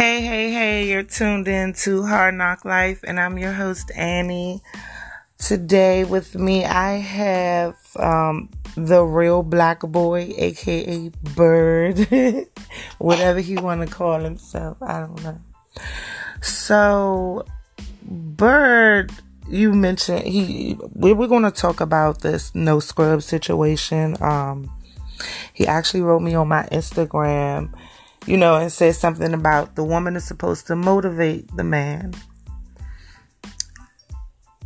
Hey, you're tuned in to Hard Knock Life, and I'm your host, Annie. Today with me, I have the real black boy, a.k.a. Bird, whatever he want to call himself, I don't know. So, Bird, you mentioned, we're going to talk about this no scrub situation. He actually wrote me on my Instagram, and said something about the woman is supposed to motivate the man.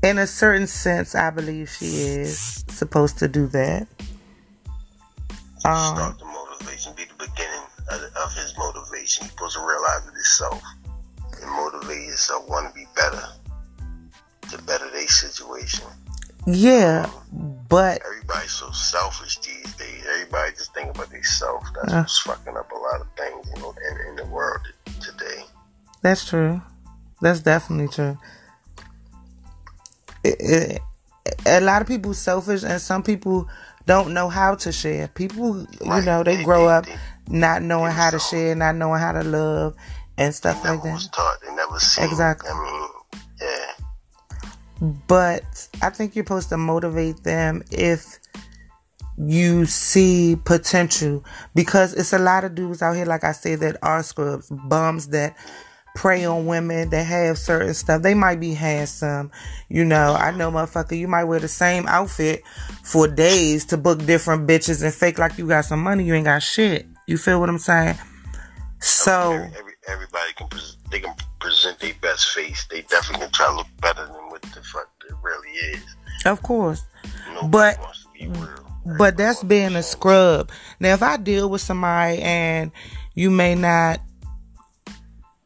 In a certain sense, I believe she is supposed to do that. Start the motivation, be the beginning of his motivation. You're supposed to realize it yourself and motivate yourself, want to be better, to better their situation. Yeah, but everybody's so selfish these days. Everybody just thinking about themselves. That's what's fucking up a lot of things, in the world today. That's true. That's definitely true. A lot of people selfish, and some people don't know how to share. People, right. they grow up not knowing how to share, not knowing how to love, and stuff like that. Was taught. They never seen. Exactly. Yeah. But I think you're supposed to motivate them if you see potential. Because it's a lot of dudes out here, like I said, that are scrubs, bums that prey on women, that have certain stuff. They might be handsome. I know, motherfucker, you might wear the same outfit for days to book different bitches and fake like you got some money. You ain't got shit. You feel what I'm saying? So everybody can present their best face. They definitely can try to look better than what the fuck it really is. Of course. Nobody wants to be real. But that's being a scrub. Now, if I deal with somebody and you may not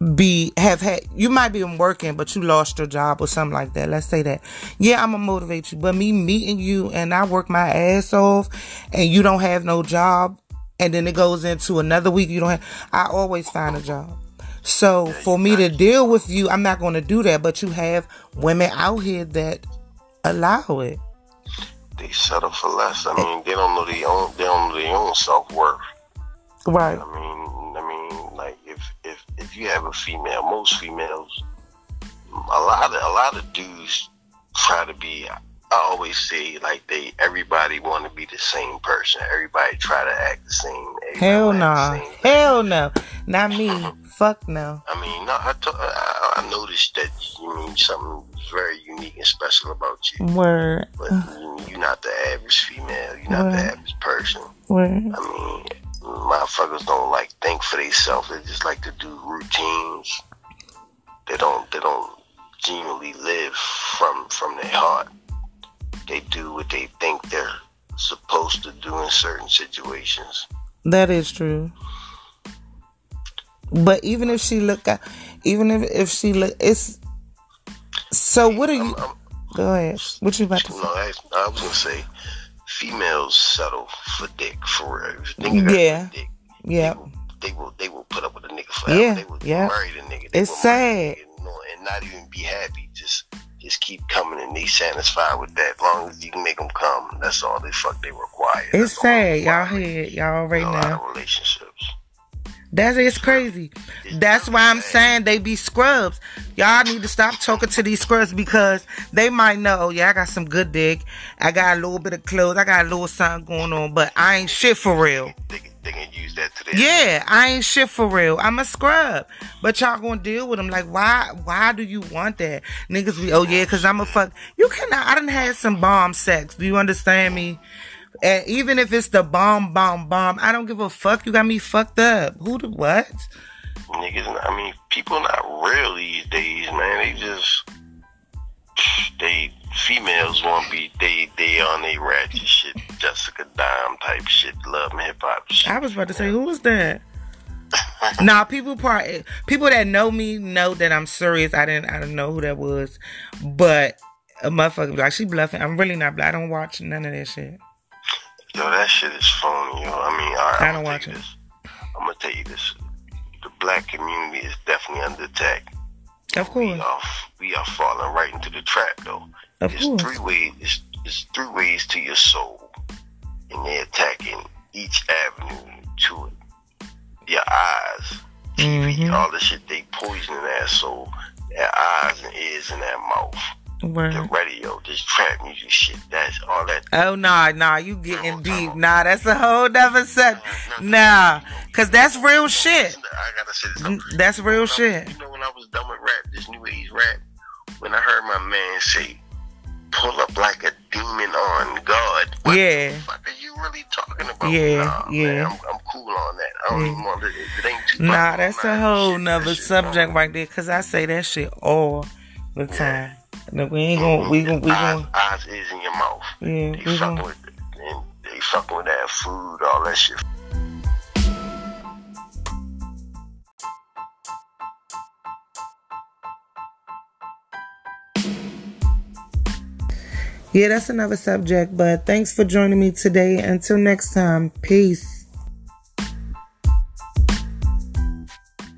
you might be working, but you lost your job or something like that. Let's say that. Yeah, I'm gonna motivate you. But me meeting you and I work my ass off and you don't have no job, and then it goes into another week you don't have. I always find a job. So for me to deal with you, I'm not going to do that. But you have women out here that allow it. They settle for less. I mean, they don't know their own self worth. Right. I mean, like if you have a female, most females, a lot of dudes try to be. I always say, like, everybody want to be the same person. Everybody try to act the same. Hell no. Not me. Fuck no. I mean, no, I noticed that something very unique and special about you. Word. But you're not the average female. You're not the average person. Word. I mean, motherfuckers don't, like, think for themselves. They just like to do routines. They don't genuinely live from their heart. They do what they think they're supposed to do in certain situations. That is true. But even if she look out, it's so. What are you? Go ahead. What you about to say? I was gonna say, females settle for dick for real. If nigga got a dick, they will put up with a nigga forever. Yeah, they will marry the nigga. It's sad. And not even be happy. Just keep coming, and they satisfied with that. As long as you can make them come, that's all they require. It's sad, y'all hear it, y'all right now. A lot of relationships. It's crazy. That's why I'm saying they be scrubs. Y'all need to stop talking to these scrubs, because they might know, I got some good dick. I got a little bit of clothes. I got a little something going on, but I ain't shit for real. They can use that today. Yeah, I ain't shit for real. I'm a scrub. But y'all gonna deal with them. Like, why do you want that? Niggas be, because I'm a fuck. You cannot. I done had some bomb sex. Do you understand me? And even if it's the bomb, I don't give a fuck. You got me fucked up. What? Niggas, people not real these days, man. They just, females won't be, they on they ratchet shit, Jessica Dime type shit, love and hip hop shit. I was about to say, who was that? People that know me know that I'm serious. I didn't know who that was, but a motherfucker be like, she bluffing. I'm really not bluffing. I don't watch none of that shit. Yo, that shit is phony, yo. I don't watch it. I'm gonna tell you this: the black community is definitely under attack. Of course, we are falling right into the trap, though. Of course, it's three ways to your soul, and they're attacking each avenue to it: your eyes, TV, mm-hmm. all that shit, they poisoning that soul, their eyes and ears and their mouth. Word. The radio, this trap music shit, that's all that. Oh, nah, you getting deep. Nah, that's a whole nother set. Nah, because that's real shit. I gotta say this up. That's real shit. You know, when I was done with rap, this new age rap, when I heard my man say, pull up like a demon on God. What the fuck are you really talking about? Man, I'm cool on that. I don't even want to. It ain't too nah, that's a whole shit, nother subject right there, because I say that shit all the time. No, we ain't gonna. We gonna. Eyes is in your mouth. Yeah, they fucking with. And they fucking with that food, all that shit. Yeah, that's another subject. But thanks for joining me today. Until next time, peace.